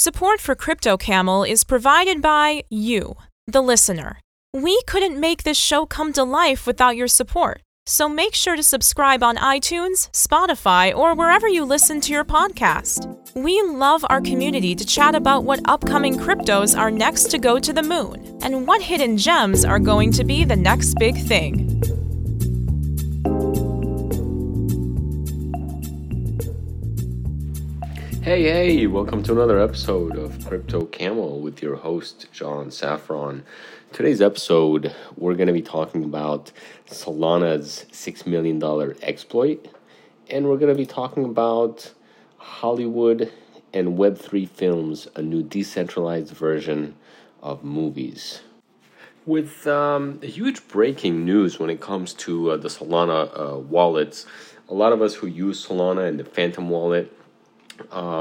Support for Crypto Camel is provided by you, the listener. We couldn't make this show come to life without your support, so make sure to subscribe on iTunes, Spotify, or wherever you listen to your podcast. We love our community to chat about what upcoming cryptos are next to go to the moon, and what hidden gems are going to be the next big thing. Hey, welcome to another episode of Crypto Camel with your host, John Saffron. Today's episode, we're going to be talking about Solana's $6 million exploit, and we're going to be talking about Hollywood and Web3 Films, a new decentralized version of movies. With huge breaking news when it comes to the Solana wallets, a lot of us who use Solana and the Phantom Wallet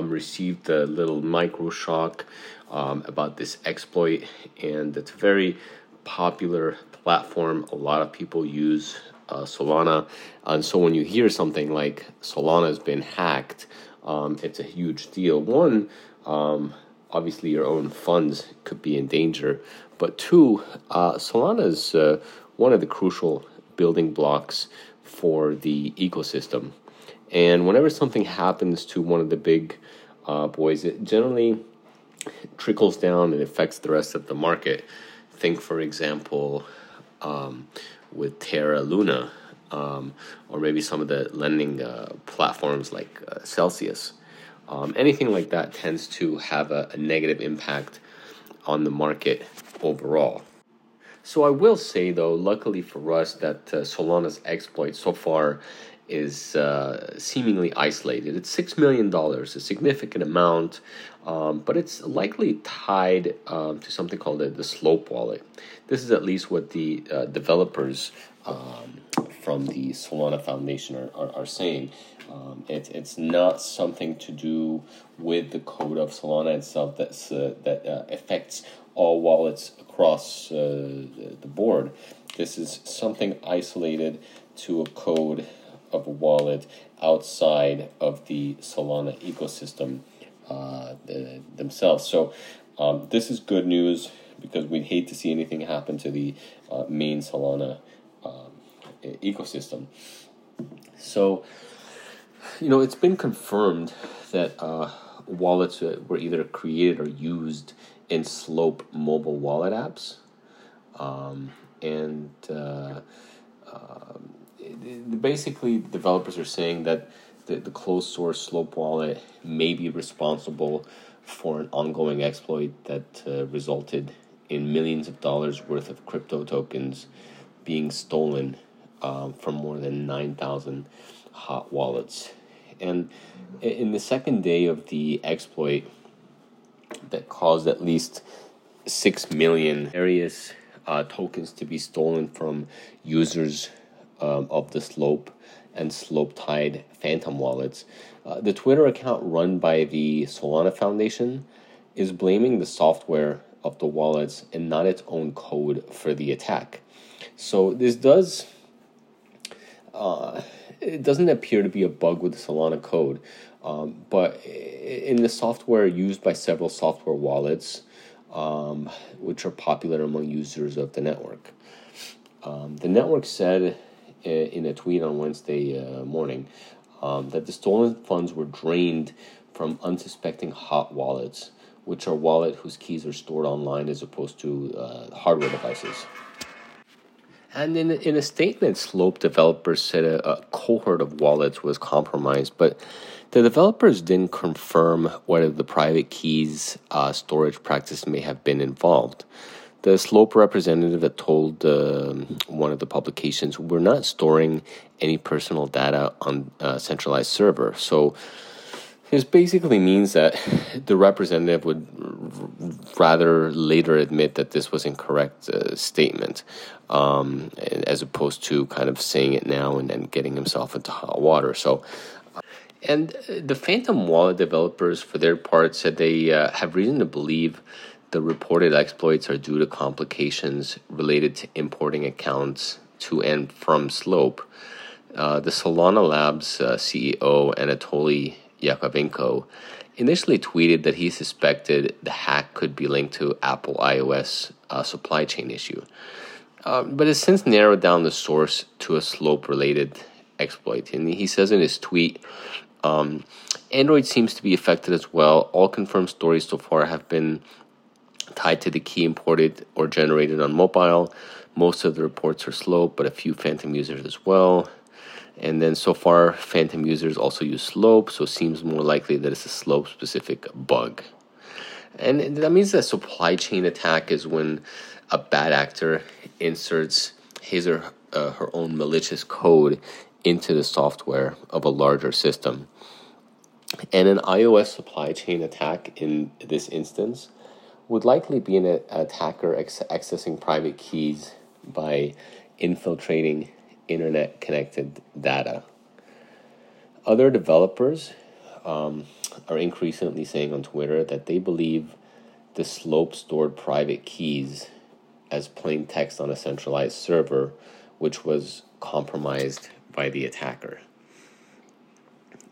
received a little micro shock about this exploit, and it's a very popular platform. A lot of people use Solana, and so when you hear something like Solana has been hacked, it's a huge deal. One, obviously your own funds could be in danger, but two, Solana is one of the crucial building blocks for the ecosystem. And whenever something happens to one of the big boys, it generally trickles down and affects the rest of the market. Think, for example, with Terra Luna, or maybe some of the lending platforms like Celsius. Anything like that tends to have a negative impact on the market overall. So I will say, though, luckily for us, that Solana's exploit so far is seemingly isolated. It's $6 million, a significant amount, but it's likely tied to something called the Slope Wallet. This is at least what the developers from the Solana Foundation are saying. It's not something to do with the code of Solana itself that affects all wallets across the board. This is something isolated to a code of a wallet outside of the Solana ecosystem themselves. So this is good news, because we'd hate to see anything happen to the main Solana ecosystem. So, it's been confirmed that wallets were either created or used in Slope mobile wallet apps. Basically, developers are saying that the closed source Slope wallet may be responsible for an ongoing exploit that resulted in millions of dollars worth of crypto tokens being stolen from more than 9,000 hot wallets. And in the second day of the exploit that caused at least 6 million various tokens to be stolen from users of the Slope and Slope Tide Phantom wallets. The Twitter account run by the Solana Foundation is blaming the software of the wallets and not its own code for the attack. So this does... it doesn't appear to be a bug with the Solana code, but in the software used by several software wallets, which are popular among users of the network. The network said in a tweet on Wednesday morning that the stolen funds were drained from unsuspecting hot wallets, which are wallets whose keys are stored online as opposed to hardware devices. And in a statement, Slope developers said a cohort of wallets was compromised, but the developers didn't confirm whether the private keys storage practice may have been involved. The Slope representative had told one of the publications, "We're not storing any personal data on a centralized server." So this basically means that the representative would rather later admit that this was incorrect statement, as opposed to kind of saying it now and then getting himself into hot water. So, and the Phantom Wallet developers, for their part, said they have reason to believe the reported exploits are due to complications related to importing accounts to and from Slope. The Solana Labs CEO, Anatoly Yakovenko, initially tweeted that he suspected the hack could be linked to Apple iOS supply chain issue, but has since narrowed down the source to a Slope-related exploit. And he says in his tweet, Android seems to be affected as well. All confirmed stories so far have been tied to the key imported or generated on mobile. Most of the reports are Slope, but a few Phantom users as well. And then so far, Phantom users also use Slope, so it seems more likely that it's a Slope-specific bug. And that means that supply chain attack is when a bad actor inserts his or her own malicious code into the software of a larger system. And an iOS supply chain attack in this instance would likely be an attacker accessing private keys by infiltrating internet-connected data. Other developers are increasingly saying on Twitter that they believe the Slope stored private keys as plain text on a centralized server, which was compromised by the attacker.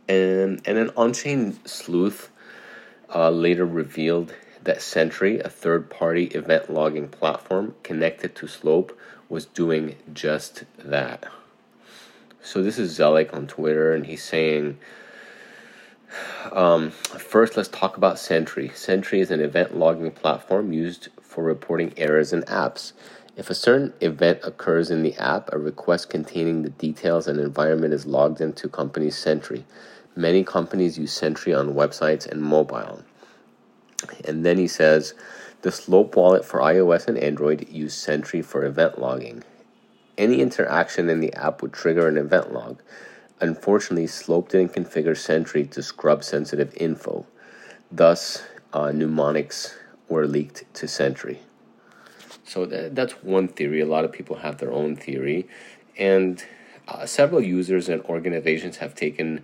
And an on-chain sleuth later revealed that Sentry, a third-party event logging platform connected to Slope, was doing just that. So this is Zelik on Twitter, and he's saying, first let's talk about Sentry. Sentry is an event logging platform used for reporting errors in apps. If a certain event occurs in the app, a request containing the details and environment is logged into company Sentry. Many companies use Sentry on websites and mobile. And then he says, the Slope Wallet for iOS and Android use Sentry for event logging. Any interaction in the app would trigger an event log. Unfortunately, Slope didn't configure Sentry to scrub sensitive info. Thus, mnemonics were leaked to Sentry. So that's one theory. A lot of people have their own theory. And several users and organizations have taken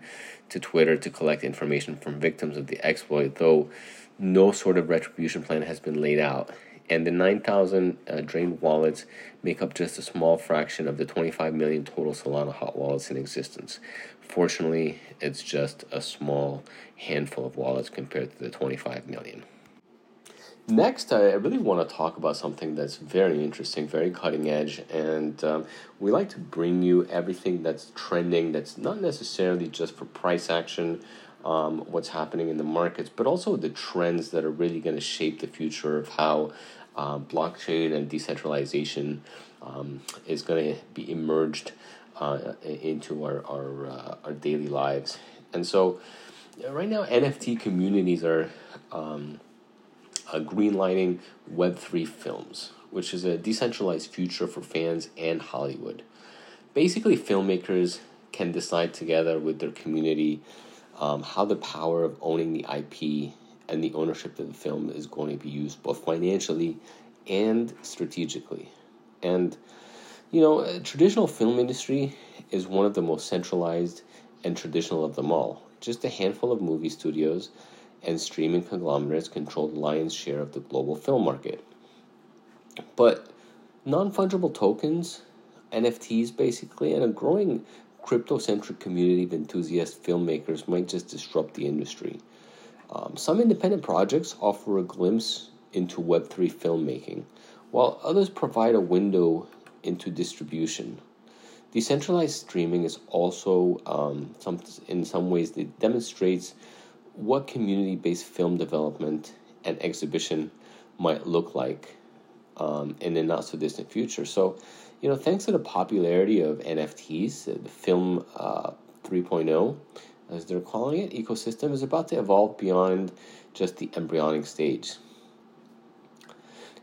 to Twitter to collect information from victims of the exploit, though no sort of retribution plan has been laid out, and the 9,000 drained wallets make up just a small fraction of the 25 million total Solana hot wallets in existence. Fortunately, it's just a small handful of wallets compared to the 25 million. Next, I really want to talk about something that's very interesting, very cutting edge, and we like to bring you everything that's trending, that's not necessarily just for price action, what's happening in the markets, but also the trends that are really going to shape the future of how blockchain and decentralization is going to be emerged into our daily lives. And so right now, NFT communities are greenlighting Web3 Films, which is a decentralized future for fans and Hollywood. Basically, filmmakers can decide together with their community how the power of owning the IP and the ownership of the film is going to be used both financially and strategically. And, you know, traditional film industry is one of the most centralized and traditional of them all. Just a handful of movie studios and streaming conglomerates control the lion's share of the global film market. But non-fungible tokens, NFTs basically, and a growing crypto-centric community of enthusiast filmmakers might just disrupt the industry. Some independent projects offer a glimpse into Web3 filmmaking, while others provide a window into distribution. Decentralized streaming is also, in some ways, it demonstrates what community-based film development and exhibition might look like in the not-so-distant future. So, you know, thanks to the popularity of NFTs, the Film 3.0, as they're calling it, ecosystem is about to evolve beyond just the embryonic stage.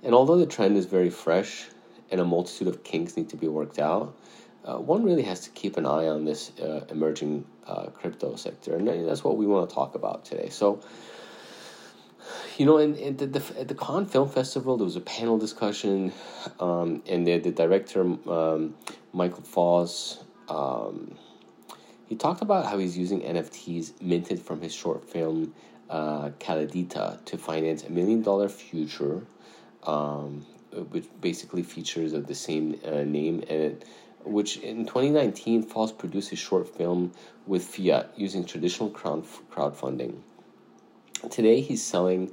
And although the trend is very fresh and a multitude of kinks need to be worked out, one really has to keep an eye on this emerging crypto sector. And that's what we want to talk about today. So, you know, at the Cannes Film Festival, there was a panel discussion, and the director, Michael Foss, he talked about how he's using NFTs minted from his short film, Caledita, to finance $1 million future, which basically features of the same name, and which in 2019, Foss produced his short film with fiat using traditional crowdfunding. Today, he's selling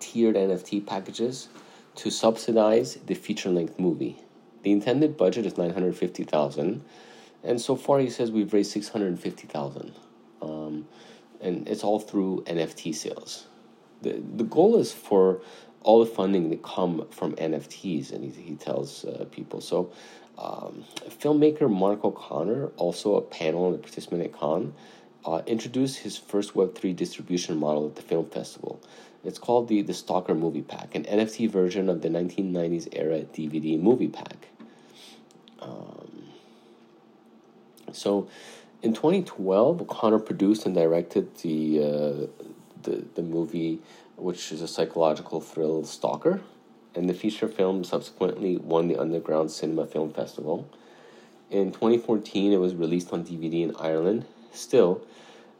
tiered NFT packages to subsidize the feature-length movie. The intended budget is $950,000, and so far he says we've raised $650,000, and it's all through NFT sales. The goal is for all the funding to come from NFTs, and he tells people. So filmmaker Mark O'Connor, also a panel and a participant at Cannes, introduced his first Web3 distribution model at the film festival. It's called the Stalker Movie Pack, an NFT version of the 1990s era DVD movie pack. So in 2012, O'Connor produced and directed the movie, which is a psychological thrill, Stalker, and the feature film subsequently won the Underground Cinema Film Festival. In 2014, it was released on DVD in Ireland. Still,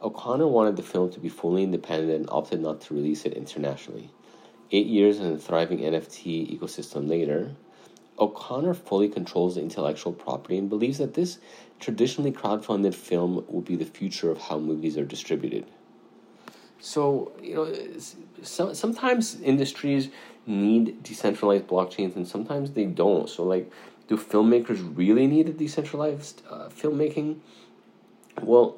O'Connor wanted the film to be fully independent and opted not to release it internationally. 8 years and a thriving NFT ecosystem later, O'Connor fully controls the intellectual property and believes that this traditionally crowdfunded film will be the future of how movies are distributed. So, you know, sometimes industries need decentralized blockchains and sometimes they don't. So, like, do filmmakers really need a decentralized filmmaking? Well,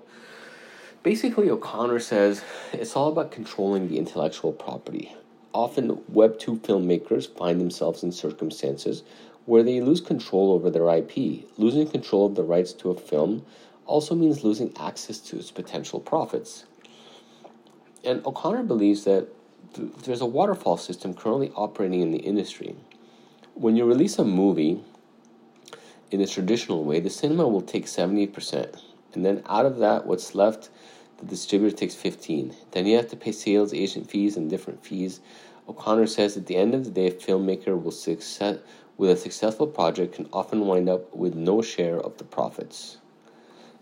basically, O'Connor says it's all about controlling the intellectual property. Often, Web 2 filmmakers find themselves in circumstances where they lose control over their IP. Losing control of the rights to a film also means losing access to its potential profits. And O'Connor believes that there's a waterfall system currently operating in the industry. When you release a movie in the traditional way, the cinema will take 70%. And then out of that, what's left, the distributor takes 15%. Then you have to pay sales, agent fees, and different fees. O'Connor says at the end of the day, a filmmaker with a successful project can often wind up with no share of the profits.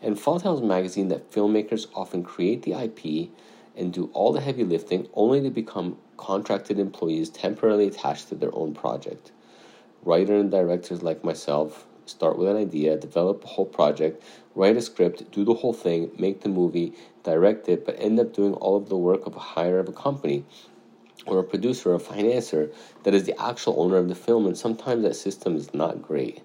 And Fall tells magazine that filmmakers often create the IP and do all the heavy lifting only to become contracted employees temporarily attached to their own project. Writers and directors like myself start with an idea, develop a whole project, write a script, do the whole thing, make the movie, direct it, but end up doing all of the work of a hire of a company or a producer or a financier that is the actual owner of the film, and sometimes that system is not great.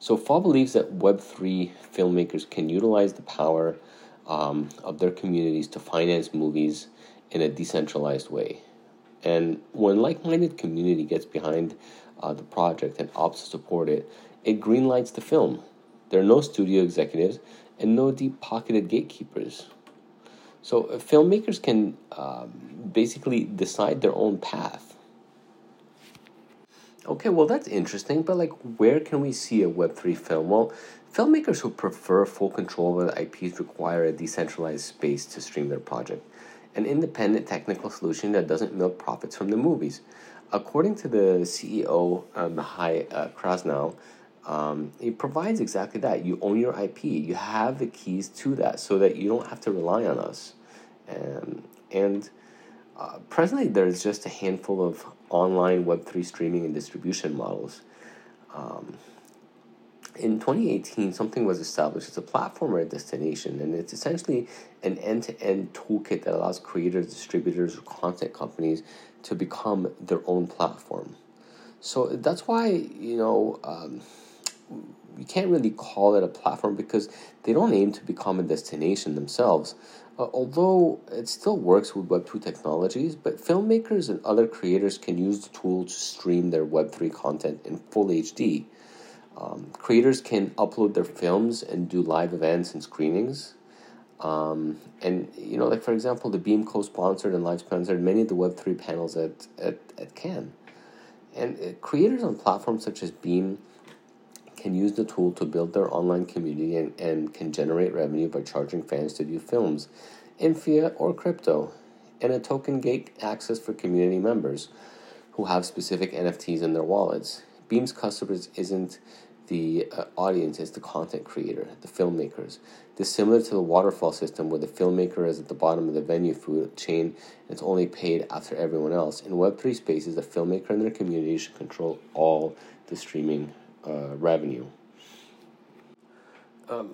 So Fall believes that Web3 filmmakers can utilize the power of their communities to finance movies in a decentralized way. And when like-minded community gets behind the project and opts to support it, it greenlights the film. There are no studio executives and no deep-pocketed gatekeepers. So filmmakers can basically decide their own path. Okay, well, that's interesting, but like, where can we see a Web3 film? Well, filmmakers who prefer full control over the IPs require a decentralized space to stream their project, an independent technical solution that doesn't milk profits from the movies. According to the CEO, Mahe Krasnow, it provides exactly that. You own your IP. You have the keys to that so that you don't have to rely on us. And presently, there's just a handful of online Web3 streaming and distribution models. In 2018, something was established as a platform or a destination, and it's essentially an end-to-end toolkit that allows creators, distributors, or content companies to become their own platform. So that's why, you know, you can't really call it a platform because they don't aim to become a destination themselves. Although it still works with Web2 technologies, but filmmakers and other creators can use the tool to stream their Web3 content in full HD. Creators can upload their films and do live events and screenings. And, you know, like, for example, the Beam co-sponsored and live-sponsored many of the Web3 panels at Cannes. And creators on platforms such as Beam can use the tool to build their online community and can generate revenue by charging fans to view films in fiat or crypto, and a token gate access for community members who have specific NFTs in their wallets. Beam's customers isn't the audience, is the content creator, the filmmakers. This is similar to the waterfall system where the filmmaker is at the bottom of the venue food chain and it's only paid after everyone else. In Web3 spaces, the filmmaker and their community should control all the streaming revenue.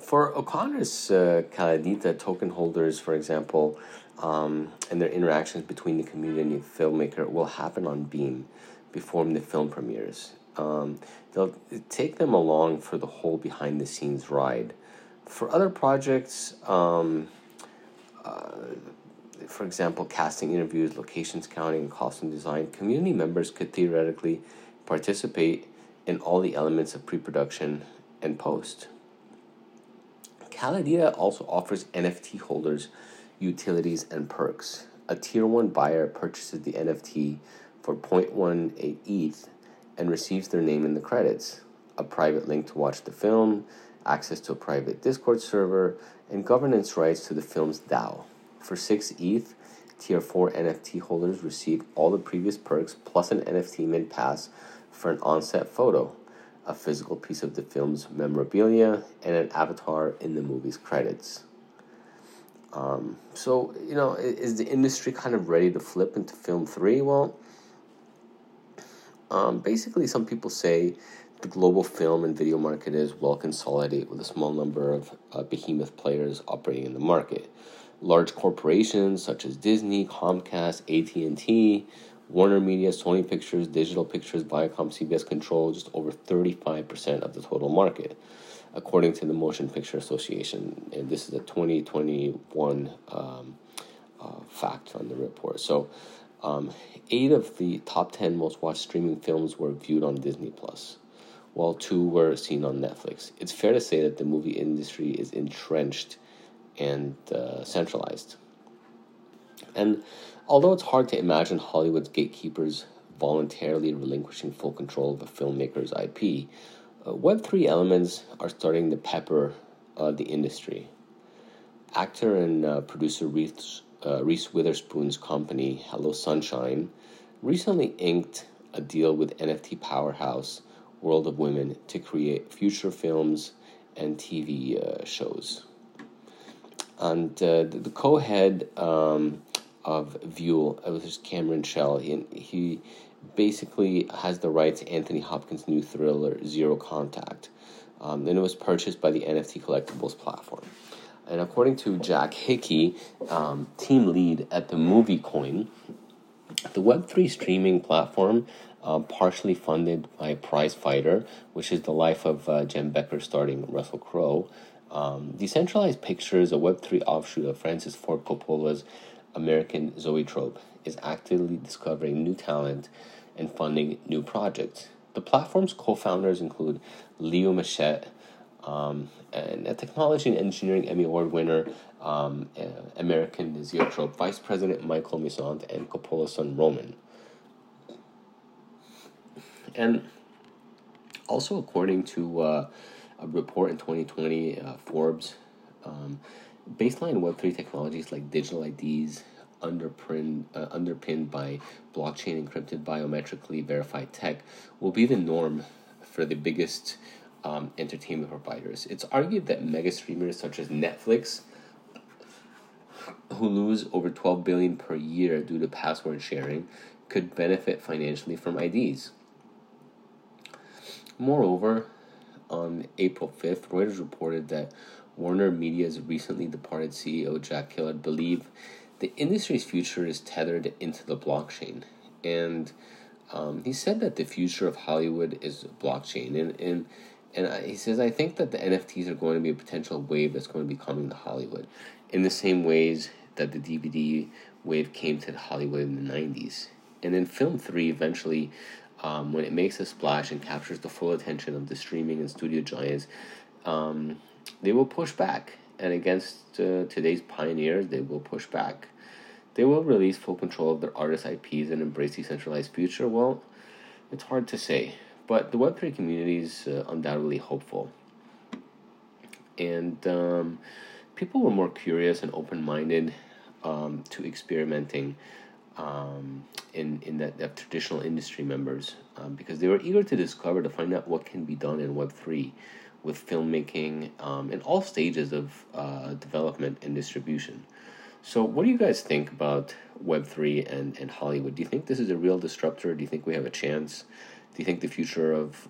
For O'Connor's Caledita token holders, for example, and their interactions between the community and the filmmaker will happen on Beam before the film premieres. They'll take them along for the whole behind-the-scenes ride. For other projects, for example, casting interviews, location scouting, and costume design, community members could theoretically participate in all the elements of pre-production and post. Caledita also offers NFT holders utilities and perks. A Tier 1 buyer purchases the NFT for 0.18 ETH and receives their name in the credits, a private link to watch the film, access to a private Discord server, and governance rights to the film's DAO. For 6 ETH, Tier 4 NFT holders receive all the previous perks plus an NFT mint pass for an on-set photo, a physical piece of the film's memorabilia, and an avatar in the movie's credits. So, you know, is the industry kind of ready to flip into Film3? Well, basically some people say the global film and video market is well consolidated with a small number of behemoth players operating in the market. Large corporations such as Disney, Comcast, AT&T, Warner Media, Sony Pictures, Digital Pictures, Viacom, CBS control just over 35% of the total market, according to the Motion Picture Association. And this is a 2021 fact on the report. So 8 of the top 10 most watched streaming films were viewed on Disney+, while 2 were seen on Netflix. It's fair to say that the movie industry is entrenched and centralized. And although it's hard to imagine Hollywood's gatekeepers voluntarily relinquishing full control of a filmmaker's IP, Web3 elements are starting to pepper the industry. Actor and producer Reese Witherspoon's company, Hello Sunshine, recently inked a deal with NFT powerhouse World of Women to create future films and TV shows. And the co-head of Vuel, it was just Cameron Shell, and he basically has the rights to Anthony Hopkins' new thriller, Zero Contact. And it was purchased by the NFT Collectibles platform. And according to Jack Hickey, team lead at the MovieCoin, the Web3 streaming platform, partially funded by Prize Fighter, which is the life of Jen Becker starring Russell Crowe, Decentralized Pictures, a Web3 offshoot of Francis Ford Coppola's American Zoetrope, is actively discovering new talent and funding new projects. The platform's co-founders include Leo Machette, and a Technology and Engineering Emmy Award winner, American Zoetrope, Vice President Michael Misant, and Coppola's son Roman. And also, according to a report in 2020, Forbes, baseline Web3 technologies like digital IDs underpinned by blockchain encrypted biometrically verified tech will be the norm for the biggest entertainment providers. It's argued that mega streamers such as Netflix, who lose over $12 billion per year due to password sharing, could benefit financially from IDs. Moreover, on April 5th, Reuters reported that Warner Media's recently departed CEO Jack Hickey believes the industry's future is tethered into the blockchain. And he said that the future of Hollywood is blockchain. And he says, I think that the NFTs are going to be a potential wave that's going to be coming to Hollywood in the same ways that the DVD wave came to Hollywood in the 90s. And then Film3 eventually, when it makes a splash and captures the full attention of the streaming and studio giants, they will push back. And against today's pioneers, they will push back. They will release full control of their artists' IPs and embrace decentralized future. Well, it's hard to say. But the Web3 community is undoubtedly hopeful. And people were more curious and open-minded to experimenting in that traditional industry members, because they were eager to discover, to find out what can be done in Web3 with filmmaking in all stages of development and distribution. So what do you guys think about Web3 and Hollywood? Do you think this is a real disruptor? Do you think we have a chance? Do you think the future of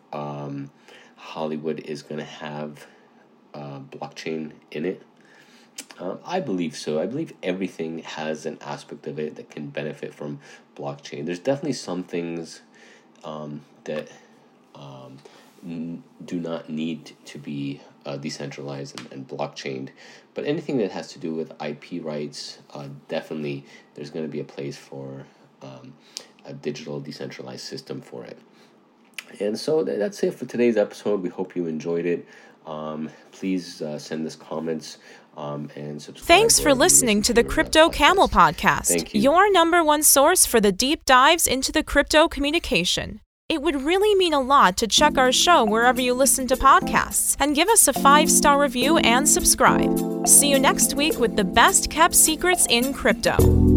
Hollywood is going to have blockchain in it? I believe so. I believe everything has an aspect of it that can benefit from blockchain. There's definitely some things that do not need to be decentralized and blockchained, but anything that has to do with IP rights, definitely there's going to be a place for a digital decentralized system for it. And so that's it for today's episode. We hope you enjoyed it. Please send us comments and subscribe. Thanks for listening to the Crypto Camel podcast. Thank you. Your number one source for the deep dives into the crypto communication. It would really mean a lot to check our show wherever you listen to podcasts and give us a 5-star review and subscribe. See you next week with the best kept secrets in crypto.